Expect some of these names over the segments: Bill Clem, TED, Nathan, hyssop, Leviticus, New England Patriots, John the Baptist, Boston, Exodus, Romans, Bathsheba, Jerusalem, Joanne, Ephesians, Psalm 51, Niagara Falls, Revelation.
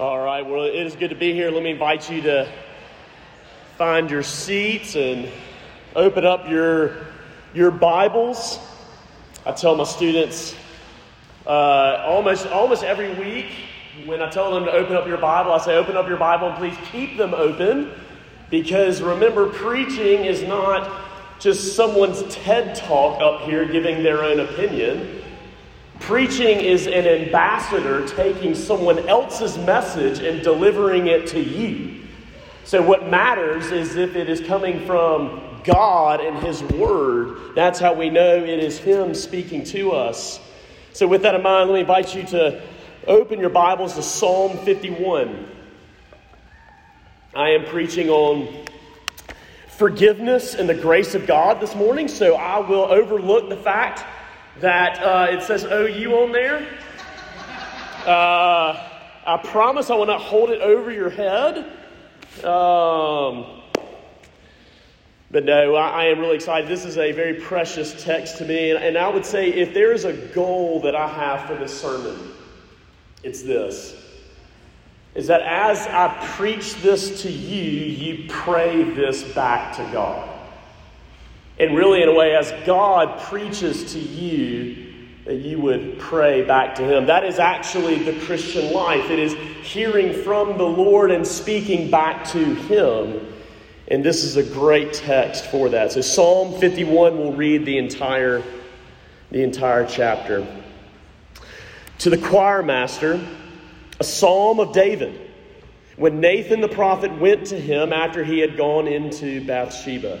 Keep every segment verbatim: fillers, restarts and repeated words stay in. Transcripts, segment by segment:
All right, well, it is good to be here. Let me invite you to find your seats and open up your your Bibles. I tell my students uh, almost almost every week when I tell them to open up your Bible, I say, open up your Bible and please keep them open. Because remember, preaching is not just someone's TED Talk up here giving their own opinion. Preaching is an ambassador taking someone else's message and delivering it to you. So what matters is if it is coming from God and His Word. That's how we know it is Him speaking to us. So with that in mind, let me invite you to open your Bibles to Psalm fifty-one. I am preaching on forgiveness and the grace of God this morning, so I will overlook the fact that uh, it says O U on there. Uh, I promise I will not hold it over your head. Um, but no, I, I am really excited. This is a very precious text to me. And, and I would say if there is a goal that I have for this sermon, it's this. Is that as I preach this to you, you pray this back to God. And really, in a way, as God preaches to you, that you would pray back to Him. That is actually the Christian life. It is hearing from the Lord and speaking back to Him. And this is a great text for that. So Psalm fifty-one, we'll read the entire, the entire chapter. To the choir master, a psalm of David, when Nathan the prophet went to him after he had gone into Bathsheba.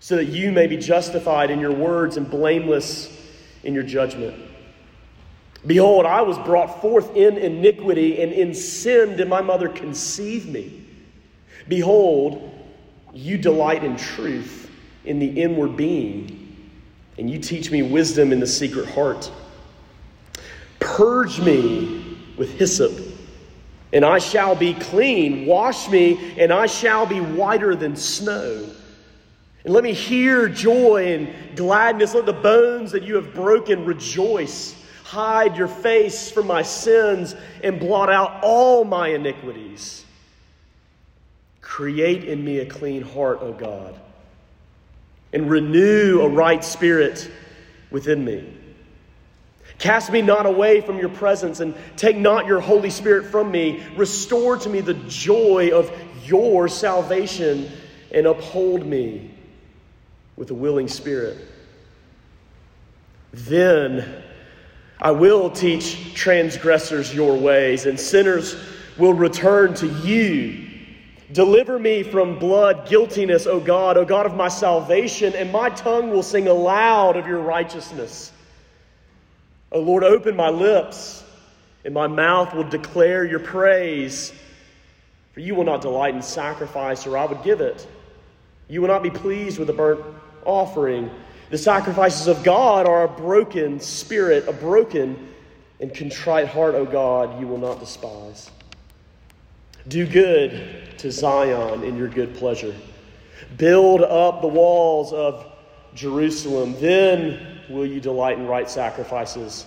so that you may be justified in your words and blameless in your judgment. Behold, I was brought forth in iniquity, and in sin did my mother conceive me. Behold, you delight in truth in the inward being, and you teach me wisdom in the secret heart. Purge me with hyssop, and I shall be clean. Wash me, and I shall be whiter than snow. And let me hear joy and gladness. Let the bones that you have broken rejoice. Hide your face from my sins and blot out all my iniquities. Create in me a clean heart, O God, and renew a right spirit within me. Cast me not away from your presence and take not your Holy Spirit from me. Restore to me the joy of your salvation and uphold me with a willing spirit. Then I will teach transgressors your ways, and sinners will return to you. Deliver me from blood guiltiness, O God, O God of my salvation, and my tongue will sing aloud of your righteousness. O Lord, open my lips, and my mouth will declare your praise. For you will not delight in sacrifice, or I would give it. You will not be pleased with a burnt offering. The sacrifices of God are a broken spirit, a broken and contrite heart, O God, you will not despise. Do good to Zion in your good pleasure. Build up the walls of Jerusalem. Then will you delight in right sacrifices,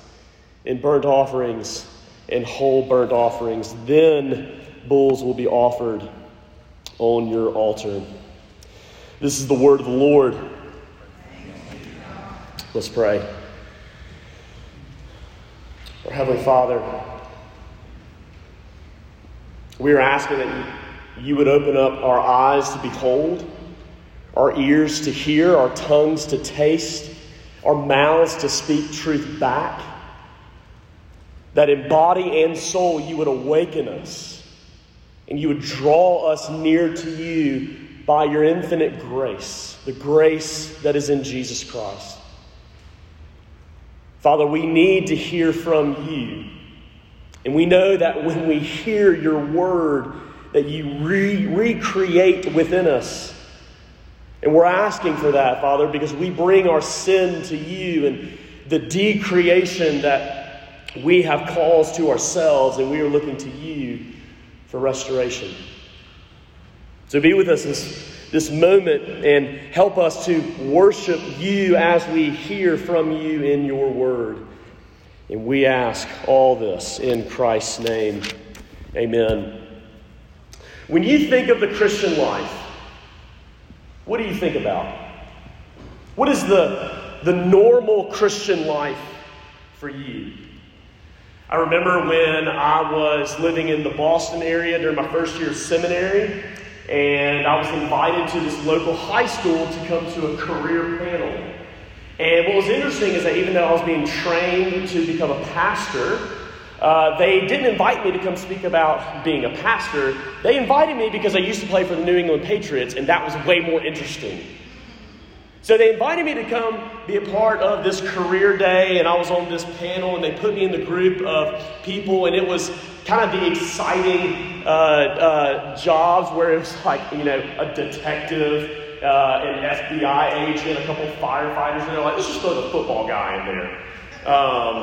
in burnt offerings, and whole burnt offerings. Then bulls will be offered on your altar. This is the word of the Lord. Let's pray. Our Heavenly Father, we are asking that you would open up our eyes to behold, our ears to hear, our tongues to taste, our mouths to speak truth back. That in body and soul you would awaken us and you would draw us near to you by your infinite grace, the grace that is in Jesus Christ. Father, we need to hear from you And we know that when we hear your word, that you re- recreate within us. And we're asking for that, Father, because we bring our sin to you and the decreation that we have caused to ourselves, and we are looking to you for restoration. So be with us this, this moment and help us to worship you as we hear from you in your word. And we ask all this in Christ's name. Amen. When you think of the Christian life, what do you think about? What is the, the normal Christian life for you? I remember when I was living in the Boston area during my first year of seminary, and I was invited to this local high school to come to a career panel. And what was interesting is that even though I was being trained to become a pastor, Uh, they didn't invite me to come speak about being a pastor. They invited me because I used to play for the New England Patriots, and that was way more interesting. So they invited me to come be a part of this career day, and I was on this panel, and they put me in the group of people, and it was kind of the exciting uh, uh, jobs where it was like, you know, a detective, uh, an F B I agent, a couple of firefighters, and they're like, let's just throw the football guy in there. Um,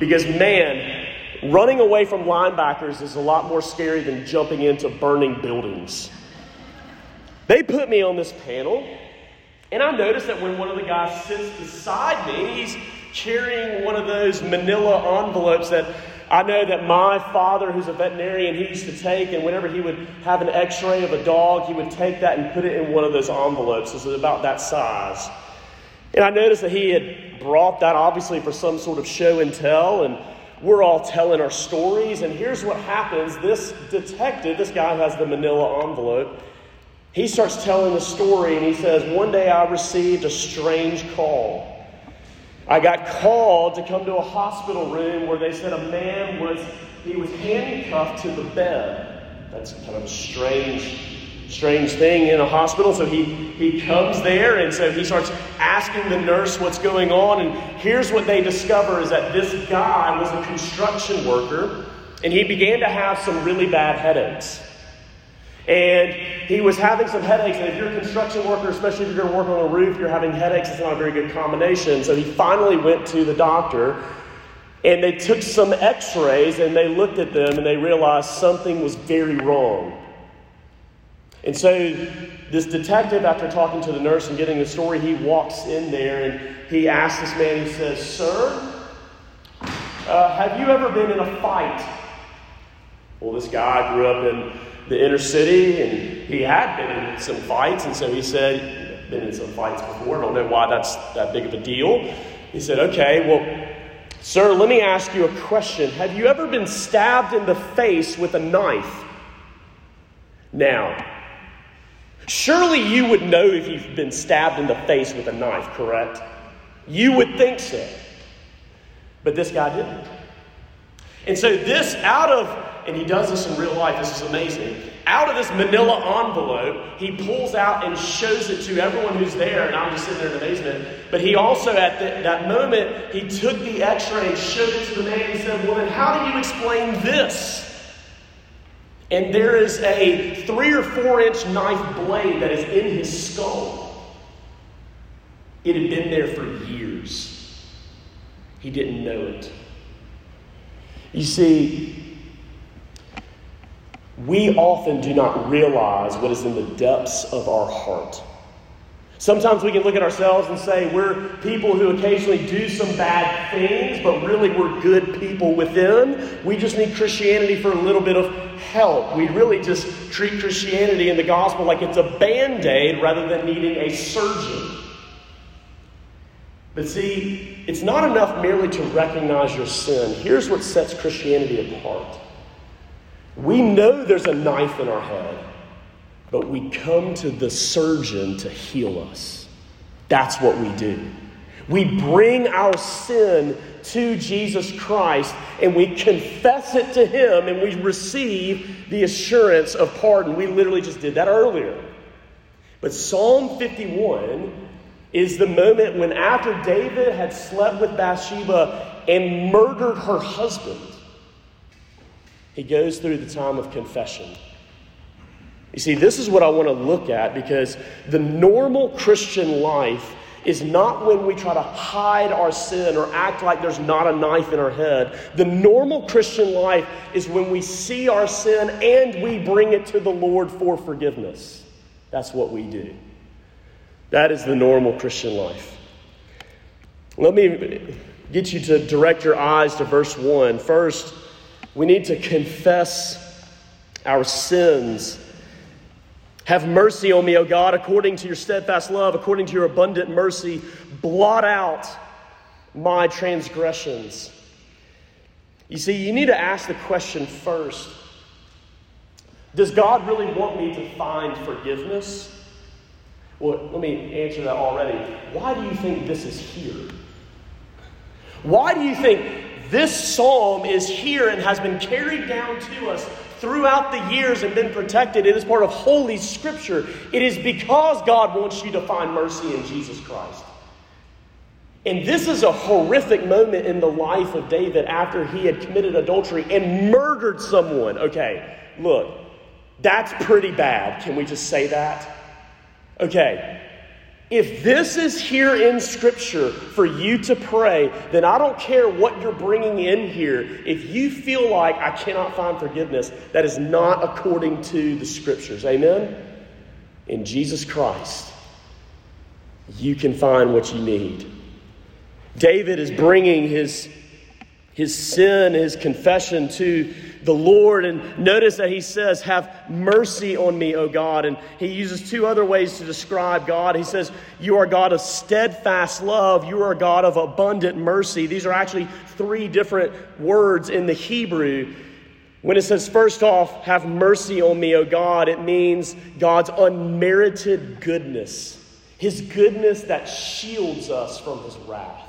because, man... running away from linebackers is a lot more scary than jumping into burning buildings. They put me on this panel, and I noticed that when one of the guys sits beside me, he's carrying one of those manila envelopes that I know that my father, who's a veterinarian, he used to take, and whenever he would have an x-ray of a dog, he would take that and put it in one of those envelopes. This is about that size. And I noticed that he had brought that, obviously, for some sort of show and tell, and we're all telling our stories, and here's what happens. This detective, this guy who has the manila envelope, he starts telling the story, and he says, one day I received a strange call. I got called to come to a hospital room where they said a man was, he was handcuffed to the bed. That's kind of a strange, strange thing in a hospital. So he, he comes there, and so he starts asking the nurse what's going on, and here's what they discover is that this guy was a construction worker, and he began to have some really bad headaches. And he was having some headaches, and if you're a construction worker, especially if you're going to work on a roof, you're having headaches, it's not a very good combination. So he finally went to the doctor, and they took some x-rays, and they looked at them, and they realized something was very wrong. And so this detective, after talking to the nurse and getting the story, he walks in there and he asks this man, he says, sir, uh, have you ever been in a fight? Well, this guy grew up in the inner city, and he had been in some fights. And so he said, I've been in some fights before. I don't know why that's that big of a deal. He said, okay, well, sir, let me ask you a question. Have you ever been stabbed in the face with a knife? Now, surely you would know if you've been stabbed in the face with a knife, correct? You would think so. But this guy didn't. And so this out of, and he does this in real life, this is amazing. Out of this manila envelope, he pulls out and shows it to everyone who's there, and I'm just sitting there in amazement. But he also, at the, that moment, he took the x-ray and showed it to the man, and he said, well, then how do you explain this? And there is a three or four inch knife blade that is in his skull. It had been there for years. He didn't know it. You see, we often do not realize what is in the depths of our heart. Sometimes we can look at ourselves and say we're people who occasionally do some bad things, but really we're good people within. We just need Christianity for a little bit of help. We really just treat Christianity and the gospel like it's a band-aid rather than needing a surgeon. But see, it's not enough merely to recognize your sin. Here's what sets Christianity apart. We know there's a knife in our head, but we come to the surgeon to heal us. That's what we do. We bring our sin to Jesus Christ, and we confess it to him, and we receive the assurance of pardon. We literally just did that earlier. But Psalm fifty-one is the moment when, after David had slept with Bathsheba and murdered her husband, He goes through the time of confession. You see, this is what I want to look at, because the normal Christian life is not when we try to hide our sin or act like there's not a knife in our head. The normal Christian life is when we see our sin and we bring it to the Lord for forgiveness. That's what we do. That is the normal Christian life. Let me get you to direct your eyes to verse one. First, we need to confess our sins. Have mercy on me, O God, according to your steadfast love, according to your abundant mercy. Blot out my transgressions. You see, you need to ask the question first. Does God really want me to find forgiveness? Well, let me answer that already. Why do you think this is here? Why do you think this psalm is here and has been carried down to us throughout the years and been protected? It is part of Holy Scripture. It is because God wants you to find mercy in Jesus Christ. And this is a horrific moment in the life of David after he had committed adultery and murdered someone. Okay, look, that's pretty bad. Can we just say that? Okay, if this is here in Scripture for you to pray, then I don't care what you're bringing in here. If you feel like I cannot find forgiveness, that is not according to the Scriptures. Amen? In Jesus Christ, you can find what you need. David is bringing his, his sin, his confession to the Lord. And notice that he says, have mercy on me, O God. And he uses two other ways to describe God. He says, you are God of steadfast love. You are God of abundant mercy. These are actually three different words in the Hebrew. When it says, first off, have mercy on me, O God, it means God's unmerited goodness, his goodness that shields us from his wrath.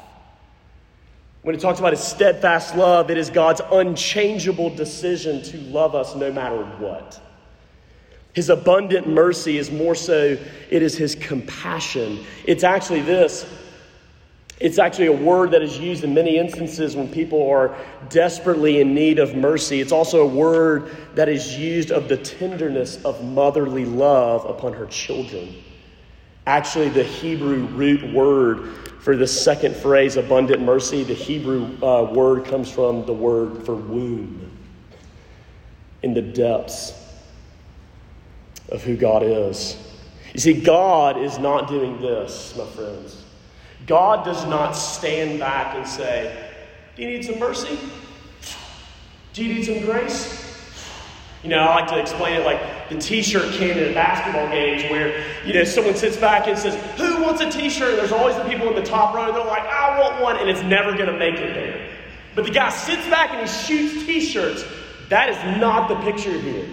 When it talks about his steadfast love, it is God's unchangeable decision to love us no matter what. His abundant mercy is more so, it is his compassion. It's actually this. It's actually a word that is used in many instances when people are desperately in need of mercy. It's also a word that is used of the tenderness of motherly love upon her children. Actually, the Hebrew root word for the second phrase, abundant mercy, the Hebrew uh, word comes from the word for womb, in the depths of who God is. You see, God is not doing this, my friends. God does not stand back and say, do you need some mercy? Do you need some grace? You know, I like to explain it like the t-shirt cannon at basketball games where, you know, someone sits back and says, who wants a t-shirt? And there's always the people in the top row. They're like, I want one. And it's never going to make it there. But the guy sits back and he shoots t-shirts. That is not the picture here.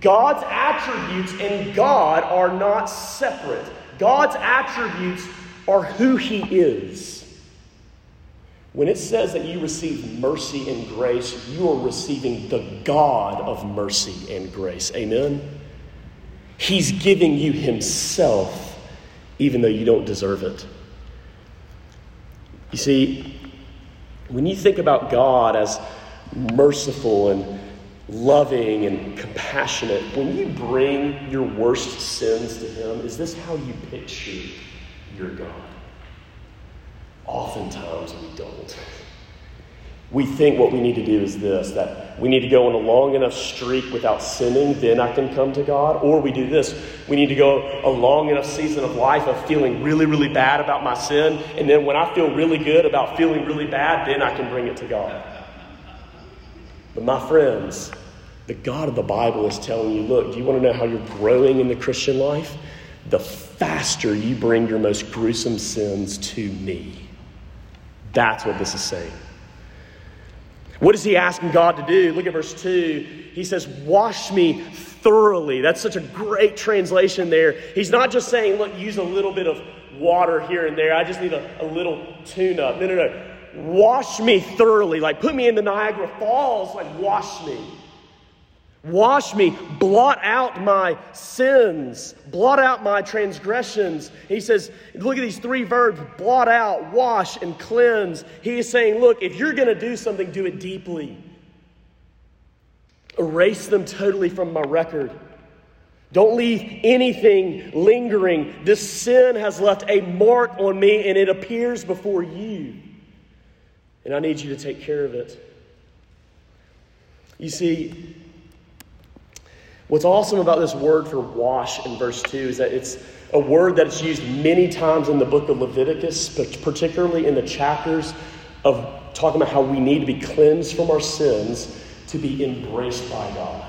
God's attributes and God are not separate. God's attributes are who he is. When it says that you receive mercy and grace, you are receiving the God of mercy and grace. Amen? He's giving you himself, even though you don't deserve it. You see, when you think about God as merciful and loving and compassionate, when you bring your worst sins to him, is this how you picture your God? Oftentimes we don't. We think what we need to do is this, that we need to go on a long enough streak without sinning, then I can come to God. Or we do this, we need to go a long enough season of life of feeling really, really bad about my sin. And then when I feel really good about feeling really bad, then I can bring it to God. But my friends, the God of the Bible is telling you, look, do you want to know how you're growing in the Christian life? The faster you bring your most gruesome sins to me. That's what this is saying. What is he asking God to do? Look at verse two. He says, wash me thoroughly. That's such a great translation there. He's not just saying, look, use a little bit of water here and there. I just need a, a little tune up. No, no, no. Wash me thoroughly. Like put me in the Niagara Falls. Like wash me. Wash me. Blot out my sins. Blot out my transgressions. He says, look at these three verbs, blot out, wash, and cleanse. He is saying, look, if you're going to do something, do it deeply. Erase them totally from my record. Don't leave anything lingering. This sin has left a mark on me, and it appears before you. And I need you to take care of it. You see, what's awesome about this word for wash in verse two is that it's a word that's used many times in the book of Leviticus, but particularly in the chapters of talking about how we need to be cleansed from our sins to be embraced by God.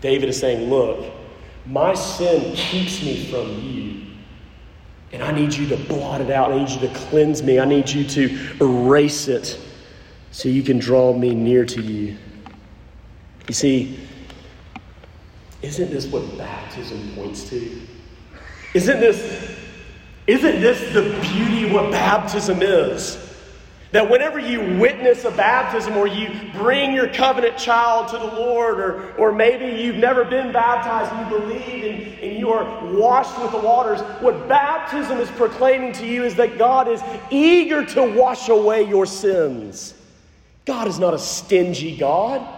David is saying, look, my sin keeps me from you. And I need you to blot it out. I need you to cleanse me. I need you to erase it so you can draw me near to you. You see, isn't this what baptism points to? Isn't this, isn't this the beauty of what baptism is? That whenever you witness a baptism or you bring your covenant child to the Lord, or, or maybe you've never been baptized and you believe and, and you are washed with the waters, what baptism is proclaiming to you is that God is eager to wash away your sins. God is not a stingy God.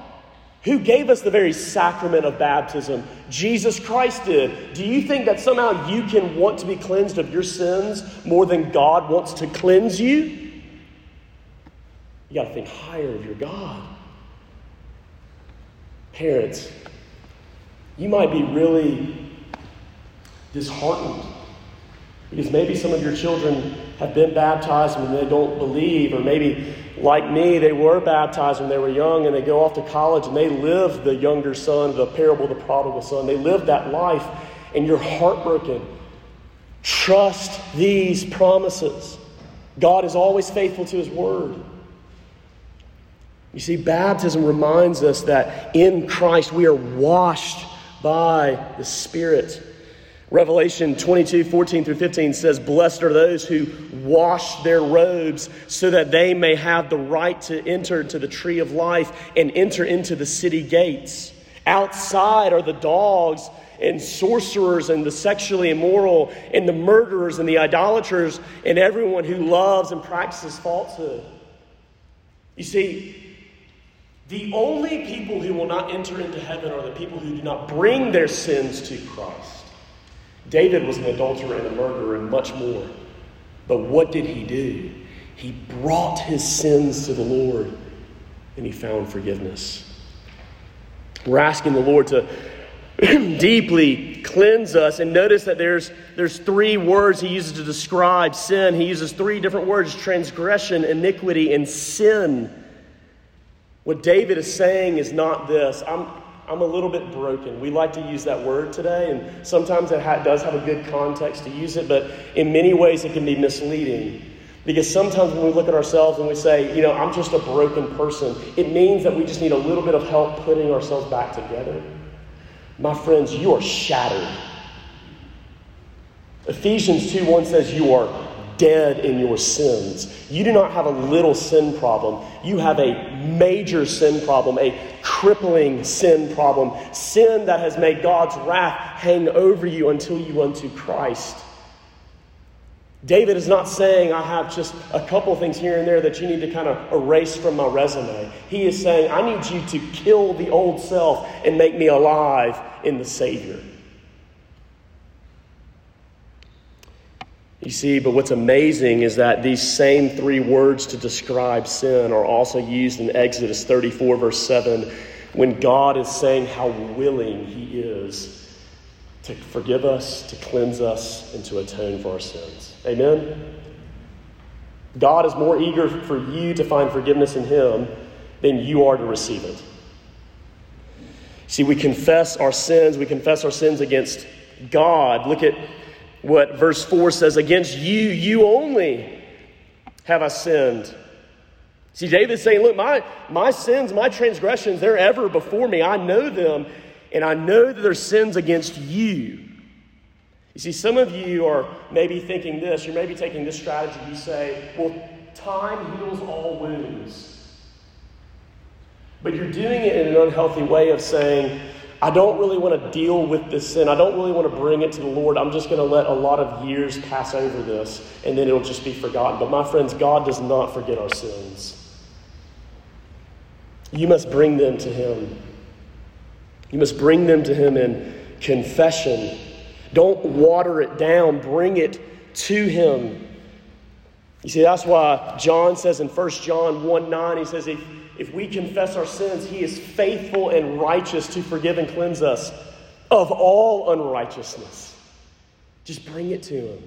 Who gave us the very sacrament of baptism? Jesus Christ did. Do you think that somehow you can want to be cleansed of your sins more than God wants to cleanse you? You got to think higher of your God. Parents, you might be really disheartened because maybe some of your children have been baptized when they don't believe, or maybe, like me, they were baptized when they were young and they go off to college and they live the younger son, the parable of the prodigal son. They live that life and you're heartbroken. Trust these promises. God is always faithful to his word. You see, baptism reminds us that in Christ we are washed by the Spirit. Revelation twenty-two, fourteen through fifteen says, blessed are those who wash their robes so that they may have the right to enter into the tree of life and enter into the city gates. Outside are the dogs and sorcerers and the sexually immoral and the murderers and the idolaters and everyone who loves and practices falsehood. You see, the only people who will not enter into heaven are the people who do not bring their sins to Christ. David was an adulterer and a murderer and much more. But what did he do? He brought his sins to the Lord and he found forgiveness. We're asking the Lord to deeply cleanse us. And notice that there's, there's three words he uses to describe sin. He uses three different words: transgression, iniquity, and sin. What David is saying is not this. I'm, I'm a little bit broken. We like to use that word today, and sometimes it ha- does have a good context to use it, but in many ways it can be misleading. Because sometimes when we look at ourselves and we say, you know, I'm just a broken person, it means that we just need a little bit of help putting ourselves back together. My friends, you are shattered. Ephesians two one says you are dead in your sins. You do not have a little sin problem. You have a major sin problem, a crippling sin problem, sin that has made God's wrath hang over you until you run to Christ. David is not saying, I have just a couple things here and there that you need to kind of erase from my resume. He is saying, I need you to kill the old self and make me alive in the Savior. You see, but what's amazing is that these same three words to describe sin are also used in Exodus thirty-four, verse seven, when God is saying how willing he is to forgive us, to cleanse us, and to atone for our sins. Amen? God is more eager for you to find forgiveness in him than you are to receive it. See, we confess our sins. We confess our sins against God. Look at what verse four says, against you, you only have I sinned. See, David's saying, look, my, my sins, my transgressions, they're ever before me. I know them, and I know that they're sins against you. You see, some of you are maybe thinking this, you're maybe taking this strategy. You say, well, time heals all wounds. But you're doing it in an unhealthy way of saying, I don't really want to deal with this sin. I don't really want to bring it to the Lord. I'm just going to let a lot of years pass over this, and then it'll just be forgotten. But my friends, God does not forget our sins. You must bring them to him. You must bring them to him in confession. Don't water it down. Bring it to him. You see, that's why John says in First John one nine, he says, if, if we confess our sins, he is faithful and righteous to forgive and cleanse us of all unrighteousness. Just bring it to him.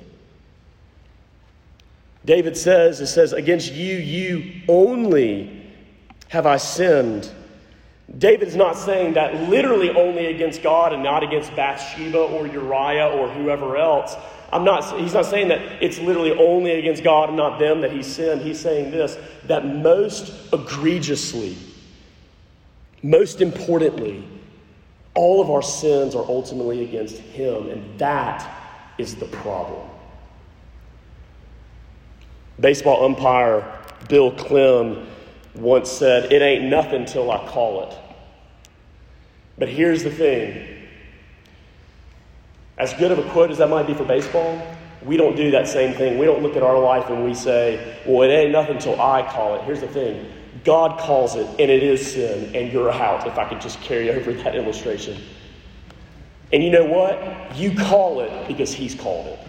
David says, it says, against you, you only have I sinned. David's not saying that literally only against God and not against Bathsheba or Uriah or whoever else. I'm not. He's not saying that it's literally only against God and not them that he sinned. He's saying this, that most egregiously, most importantly, all of our sins are ultimately against him. And that is the problem. Baseball umpire Bill Clem once said, "It ain't nothing till I call it." But here's the thing. As good of a quote as that might be for baseball, we don't do that same thing. We don't look at our life and we say, well, it ain't nothing till I call it. Here's the thing. God calls it, and it is sin, and you're out, if I could just carry over that illustration. And you know what? You call it because he's called it.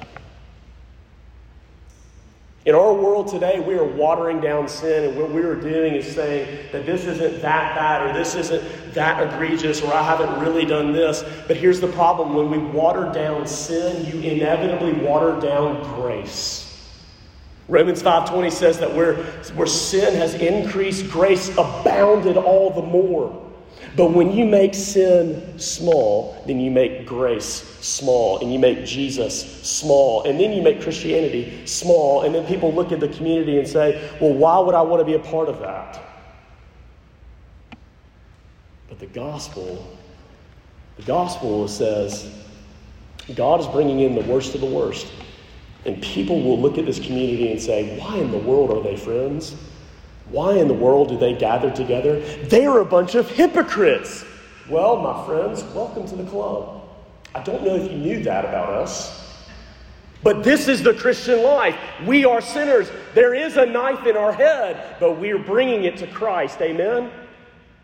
In our world today, we are watering down sin, and what we are doing is saying that this isn't that bad, or this isn't that egregious, or I haven't really done this. But here's the problem. When we water down sin, you inevitably water down grace. Romans five twenty says that where, where sin has increased, grace abounded all the more. But when you make sin small, then you make grace small, and you make Jesus small, and then you make Christianity small, and then people look at the community and say, well, why would I want to be a part of that? But the gospel, the gospel says God is bringing in the worst of the worst, and people will look at this community and say, why in the world are they friends? Why in the world do they gather together? They're a bunch of hypocrites. Well, my friends, welcome to the club. I don't know if you knew that about us, but this is the Christian life. We are sinners. There is a knife in our head, but we are bringing it to Christ. Amen?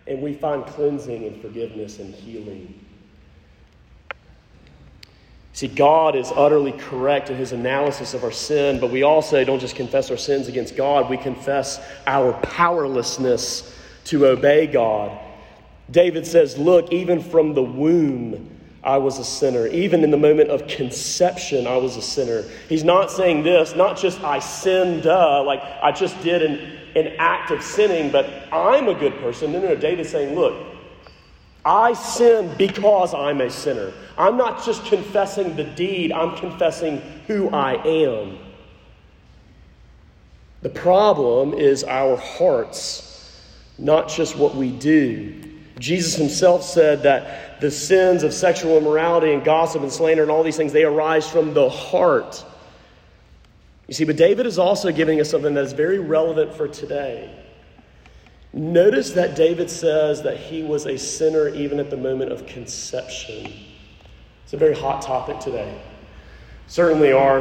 And we find cleansing and forgiveness and healing. See, God is utterly correct in his analysis of our sin, but we also don't just confess our sins against God. We confess our powerlessness to obey God. David says, look, even from the womb, I was a sinner. Even in the moment of conception, I was a sinner. He's not saying this, not just I sinned, duh, like I just did an, an act of sinning, but I'm a good person. No, no, no. David's saying, look, I sin because I'm a sinner. I'm not just confessing the deed, I'm confessing who I am. The problem is our hearts, not just what we do. Jesus himself said that the sins of sexual immorality and gossip and slander and all these things, they arise from the heart. You see, but David is also giving us something that is very relevant for today. Notice that David says that he was a sinner even at the moment of conception. It's a very hot topic today. Certainly our,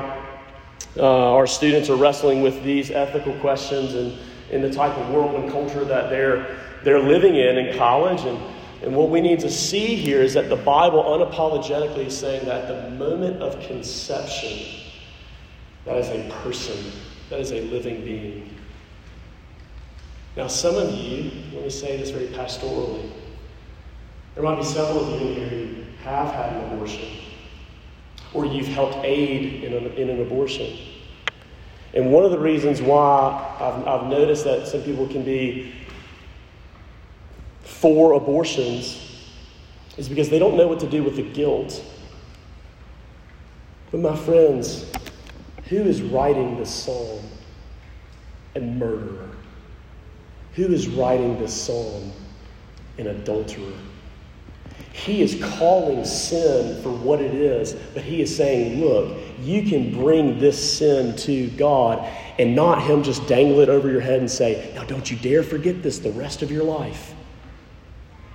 uh, our students are wrestling with these ethical questions and in the type of world and culture that they're, they're living in in college. And, and what we need to see here is that the Bible unapologetically is saying that at the moment of conception, that is a person, that is a living being. Now, some of you, let me say this very pastorally, there might be several of you in here who have had an abortion, or you've helped aid in an, in an abortion. And one of the reasons why I've, I've noticed that some people can be for abortions is because they don't know what to do with the guilt. But my friends, who is writing this psalm? A murderer. Who is writing this psalm? An adulterer. He is calling sin for what it is, but he is saying, look, you can bring this sin to God and not him just dangle it over your head and say, now don't you dare forget this the rest of your life.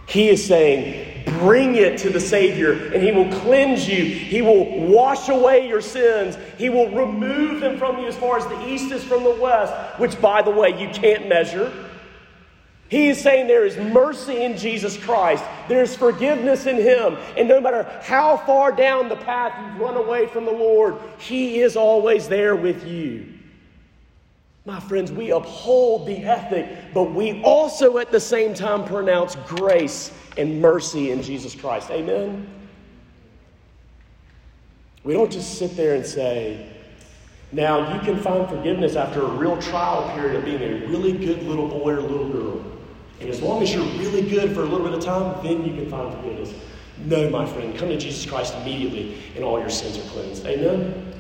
He is saying, bring it to the Savior and he will cleanse you. He will wash away your sins. He will remove them from you as far as the east is from the west, which, by the way, you can't measure. He is saying there is mercy in Jesus Christ. There is forgiveness in Him. And no matter how far down the path you've run away from the Lord, He is always there with you. My friends, we uphold the ethic, but we also at the same time pronounce grace and mercy in Jesus Christ. Amen? We don't just sit there and say, now you can find forgiveness after a real trial period of being a really good little boy or little girl. And as long as you're really good for a little bit of time, then you can find forgiveness. No, my friend, come to Jesus Christ immediately and all your sins are cleansed. Amen?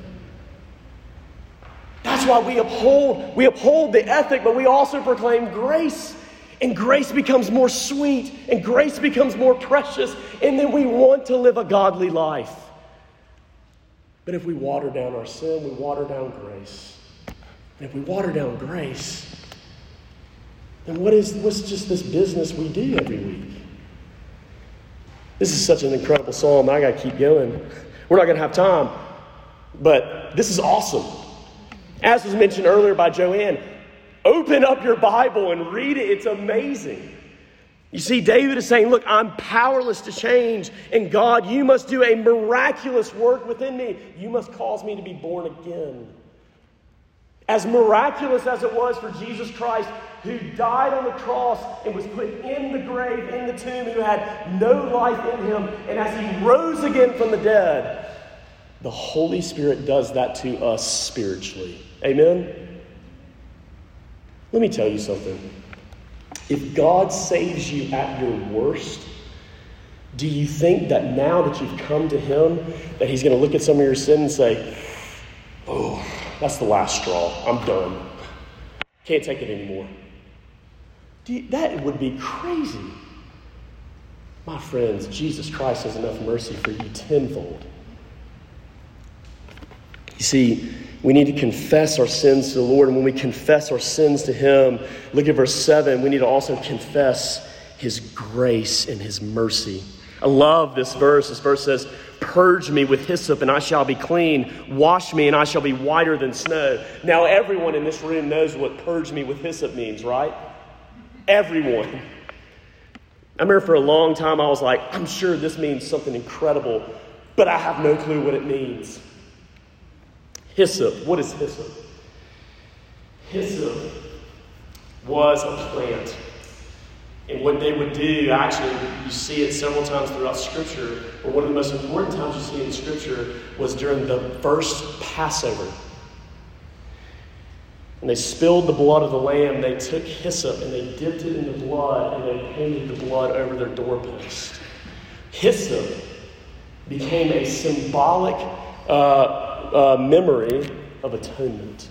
That's why we uphold, we uphold the ethic, but we also proclaim grace. And grace becomes more sweet and grace becomes more precious. And then we want to live a godly life. But if we water down our sin, we water down grace. And if we water down grace, then what is what's just this business we do every week? This is such an incredible psalm. I got to keep going. We're not going to have time. But this is awesome. As was mentioned earlier by Joanne, open up your Bible and read it. It's amazing. You see, David is saying, look, I'm powerless to change. And God, you must do a miraculous work within me. You must cause me to be born again. As miraculous as it was for Jesus Christ, who died on the cross and was put in the grave, in the tomb, who had no life in him. And as he rose again from the dead, the Holy Spirit does that to us spiritually. Amen? Let me tell you something. If God saves you at your worst, do you think that now that you've come to Him, that He's going to look at some of your sin and say, oh, that's the last straw. I'm done. Can't take it anymore. Do you, that would be crazy. My friends, Jesus Christ has enough mercy for you tenfold. You see, we need to confess our sins to the Lord. And when we confess our sins to Him, look at verse seven. We need to also confess His grace and His mercy. I love this verse. This verse says, purge me with hyssop and I shall be clean. Wash me and I shall be whiter than snow. Now everyone in this room knows what purge me with hyssop means, right? Everyone. I remember for a long time I was like, I'm sure this means something incredible, but I have no clue what it means. Hyssop. What is hyssop? Hyssop was a plant. And what they would do, actually, you see it several times throughout Scripture, but one of the most important times you see in Scripture was during the first Passover. And they spilled the blood of the lamb, they took hyssop, and they dipped it in the blood, and they painted the blood over their doorpost. Hyssop became a symbolic uh Uh, memory of atonement.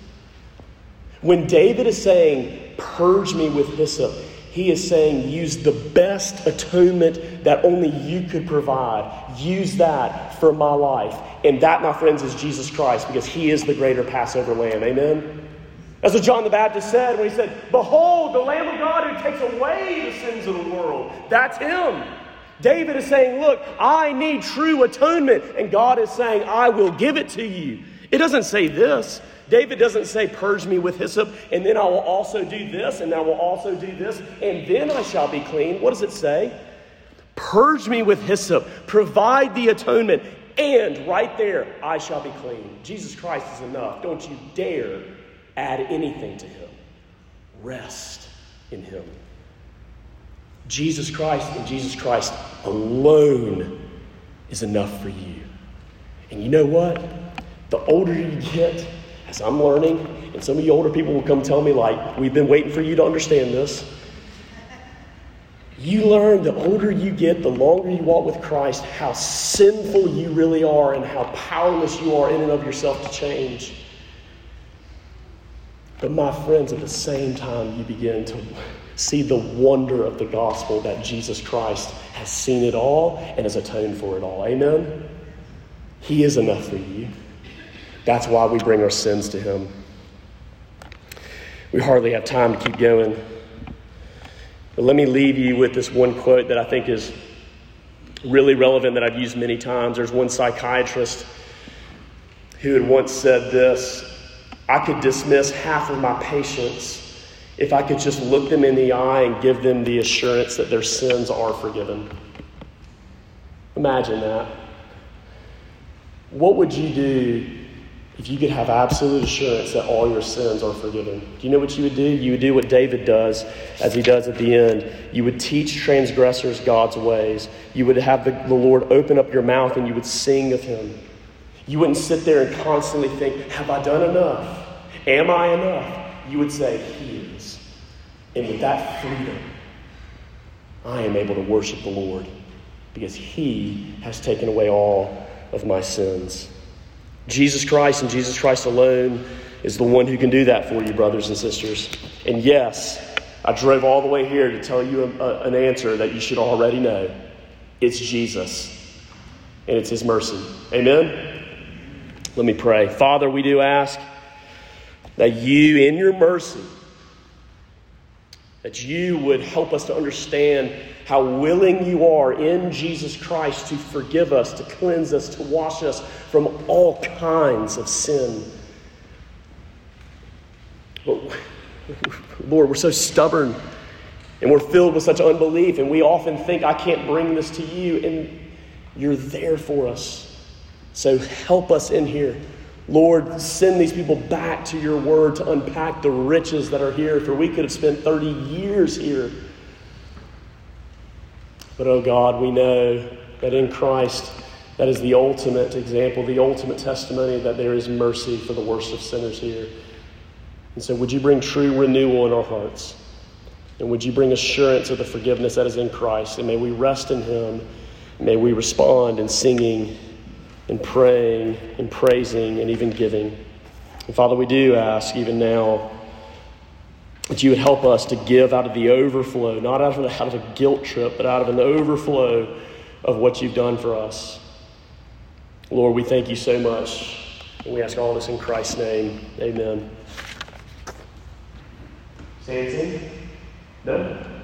When David is saying, purge me with hyssop, he is saying, use the best atonement that only you could provide. Use that for my life. And that, my friends, is Jesus Christ, because He is the greater Passover lamb. Amen? That's what John the Baptist said when he said, behold, the Lamb of God who takes away the sins of the world. That's Him. David is saying, look, I need true atonement. And God is saying, I will give it to you. It doesn't say this. David doesn't say, purge me with hyssop, and then I will also do this, and I will also do this, and then I shall be clean. What does it say? Purge me with hyssop. Provide the atonement. And right there, I shall be clean. Jesus Christ is enough. Don't you dare add anything to Him. Rest in Him. Jesus Christ and Jesus Christ alone is enough for you. And you know what? The older you get, as I'm learning, and some of you older people will come tell me, like, we've been waiting for you to understand this. You learn the older you get, the longer you walk with Christ, how sinful you really are and how powerless you are in and of yourself to change. But my friends, at the same time, you begin to see the wonder of the gospel that Jesus Christ has seen it all and has atoned for it all. Amen? He is enough for you. That's why we bring our sins to Him. We hardly have time to keep going. But let me leave you with this one quote that I think is really relevant that I've used many times. There's one psychiatrist who had once said this, I could dismiss half of my patients if I could just look them in the eye and give them the assurance that their sins are forgiven. Imagine that. What would you do if you could have absolute assurance that all your sins are forgiven? Do you know what you would do? You would do what David does, as he does at the end. You would teach transgressors God's ways. You would have the, the Lord open up your mouth and you would sing of him. You wouldn't sit there and constantly think, have I done enough? Am I enough? You would say, he is. And with that freedom, I am able to worship the Lord because he has taken away all of my sins. Jesus Christ and Jesus Christ alone is the one who can do that for you, brothers and sisters. And yes, I drove all the way here to tell you a, a, an answer that you should already know. It's Jesus. And it's his mercy. Amen? Let me pray. Father, we do ask that you, in your mercy, that you would help us to understand how willing you are in Jesus Christ to forgive us, to cleanse us, to wash us from all kinds of sin. But Lord, we're so stubborn and we're filled with such unbelief, and we often think, I can't bring this to you, and you're there for us. So help us in here. Lord, send these people back to your word to unpack the riches that are here, for we could have spent thirty years here. But, oh God, we know that in Christ, that is the ultimate example, the ultimate testimony that there is mercy for the worst of sinners here. And so would you bring true renewal in our hearts? And would you bring assurance of the forgiveness that is in Christ? And may we rest in him. May we respond in singing and praying and praising and even giving. And Father, we do ask even now that you would help us to give out of the overflow, not out of, out of a guilt trip, but out of an overflow of what you've done for us. Lord, we thank you so much. And we ask all this in Christ's name. Amen. Stand. No?